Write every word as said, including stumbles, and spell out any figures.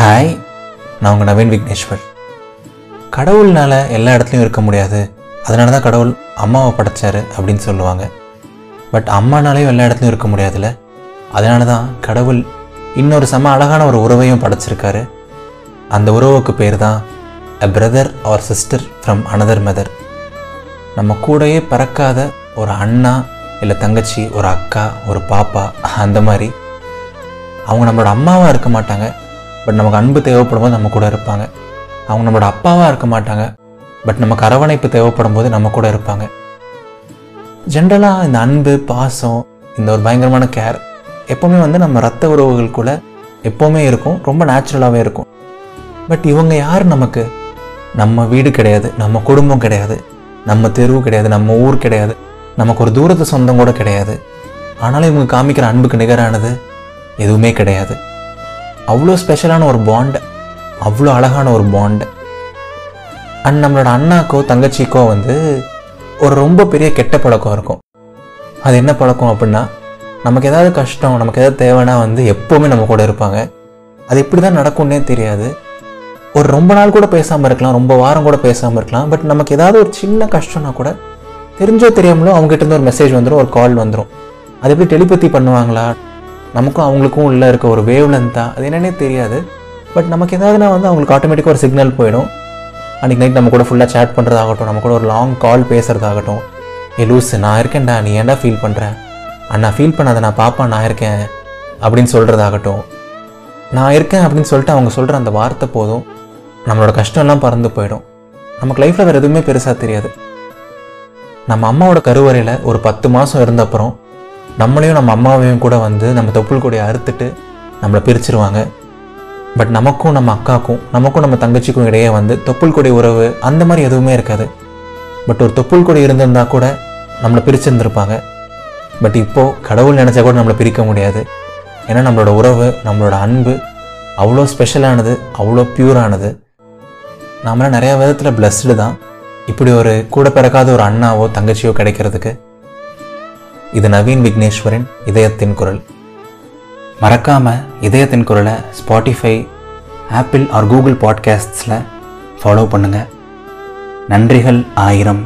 Hi, நான் உங்கள் நவீன் விக்னேஸ்வர். கடவுள்னால் எல்லா இடத்துலையும் இருக்க முடியாது, அதனால தான் கடவுள் அம்மாவை படைச்சார் அப்படின்னு சொல்லுவாங்க. பட் அம்மானாலேயும் எல்லா இடத்துலையும் இருக்க முடியாதுல்ல, அதனால தான் கடவுள் இன்னொரு செம அழகான ஒரு உறவையும் படைச்சிருக்காரு. அந்த உறவுக்கு பேர் தான் a brother or sister from another mother. நம்ம கூடயே பறக்காத ஒரு அண்ணா இல்லை தங்கச்சி, ஒரு அக்கா, ஒரு பாப்பா, அந்த மாதிரி. அவங்க நம்மளோட அம்மாவாக இருக்க மாட்டாங்க, பட் நமக்கு அன்பு தேவைப்படும் போது நம்ம கூட இருப்பாங்க. அவங்க நம்மளோட அப்பாவாக இருக்க மாட்டாங்க, பட் நமக்கு அரவணைப்பு தேவைப்படும் போது நம்ம கூட இருப்பாங்க. ஜென்ரலாக இந்த அன்பு, பாசம், இந்த ஒரு பயங்கரமான கேர் எப்போவுமே வந்து நம்ம ரத்த உறவுகளுக்குள்ள எப்போவுமே இருக்கும், ரொம்ப நேச்சுரலாகவே இருக்கும். பட் இவங்க யார் நமக்கு? நம்ம வீடு கிடையாது, நம்ம குடும்பம் கிடையாது, நம்ம தெருவு கிடையாது, நம்ம ஊர் கிடையாது, நமக்கு ஒரு தூரத்து சொந்தம் கூட கிடையாது. ஆனாலும் இவங்க காமிக்கிற அன்புக்கு நிகரானது எதுவுமே கிடையாது. அவ்வளோ ஸ்பெஷலான ஒரு பாண்ட், அவ்வளோ அழகான ஒரு பாண்ட். அண்ட் நம்மளோட அண்ணாக்கோ தங்கச்சிக்கோ வந்து ஒரு ரொம்ப பெரிய கெட்ட பழக்கம் இருக்கும். அது என்ன பழக்கம் அப்படின்னா, நமக்கு ஏதாவது கஷ்டம், நமக்கு ஏதாவது தேவைன்னா வந்து எப்போவுமே நம்ம கூட இருப்பாங்க. அது எப்படி தான் நடக்கும்னே தெரியாது. ஒரு ரொம்ப நாள் கூட பேசாமல் இருக்கலாம், ரொம்ப வாரம் கூட பேசாமல் இருக்கலாம். பட் நமக்கு ஏதாவது ஒரு சின்ன கஷ்டம்னா கூட தெரிஞ்சோ தெரியாமலோ அவங்ககிட்டருந்து ஒரு மெசேஜ் வந்துடும், ஒரு கால் வந்துடும். அது எப்படி டெலிபதி பண்ணுவாங்களா? நமக்கும் அவங்களுக்கும் உள்ளே இருக்க ஒரு வேவ்லென்த்தா, அது என்னன்னே தெரியாது. பட் நமக்கு ஏதாவதுனா வந்து அவங்களுக்கு ஆட்டோமேட்டிக்காக ஒரு சிக்னல் போயிடும். அன்றைக்கி நைட் நம்ம கூட ஃபுல்லாக சேட் பண்ணுறதாகட்டும், நம்ம கூட ஒரு லாங் கால் பேசுகிறதாகட்டும். ஏ லூஸ், நான் இருக்கேன்டா, நீ ஏன்டா ஃபீல் பண்ணுற? அண்ணா ஃபீல் பண்ணாத, நான் பாப்பா, நான் இருக்கேன் அப்படின்னு சொல்கிறதாகட்டும். நான் இருக்கேன் அப்படின்னு சொல்லிட்டு அவங்க சொல்கிற அந்த வார்த்தை போதும், நம்மளோட கஷ்டம்லாம் பறந்து போயிடும். நமக்கு லைஃப்பில் வேறு எதுவுமே பெருசாக தெரியாது. நம்ம அம்மாவோட கருவறையில் ஒரு பத்து மாதம் இருந்தப்புறம் நம்மளையும் நம்ம அம்மாவையும் கூட வந்து நம்ம தொப்புள் கூடிய அறுத்துட்டு நம்மளை பிரிச்சுருவாங்க. பட் நமக்கும் நம்ம அக்காக்கும், நமக்கும் நம்ம தங்கச்சிக்கும் இடையே வந்து தொப்புள் கூடிய உறவு அந்த மாதிரி எதுவுமே இருக்காது. பட் ஒரு தொப்புள் கூடி இருந்திருந்தா கூட நம்மளை பிரிச்சுருந்துருப்பாங்க. பட் இப்போது கடவுள் நினச்சா கூட நம்மளை பிரிக்க முடியாது. ஏன்னா நம்மளோட உறவு, நம்மளோட அன்பு அவ்வளோ ஸ்பெஷலானது, அவ்வளோ பியூரானது. நாமெல்லாம் நிறையா விதத்தில் பிளஸ்டு தான், இப்படி ஒரு கூட பிறக்காத ஒரு அண்ணாவோ தங்கச்சியோ கிடைக்கிறதுக்கு. இது நவீன் விக்னேஸ்வரின் இதயத்தின் குரல். மறக்காமல் இதயத்தின் குரலை ஸ்பாட்டிஃபை, ஆப்பிள் ஆர் கூகுள் பாட்காஸ்ட்ஸில் ஃபாலோ பண்ணுங்கள். நன்றிகள் ஆயிரம்.